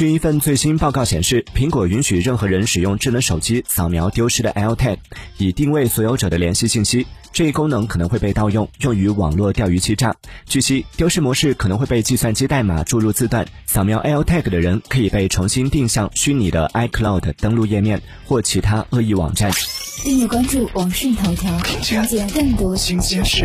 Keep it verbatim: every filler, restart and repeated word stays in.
据一份最新报告显示，苹果允许任何人使用智能手机扫描丢失的 AirTag， 以定位所有者的联系信息。这一功能可能会被盗用，用于网络钓鱼欺诈。据悉，丢失模式可能会被计算机代码注入字段，扫描 AirTag 的人可以被重新定向虚拟的 iCloud 登录页面或其他恶意网站。订阅关注网讯头条，了解更多新鲜事。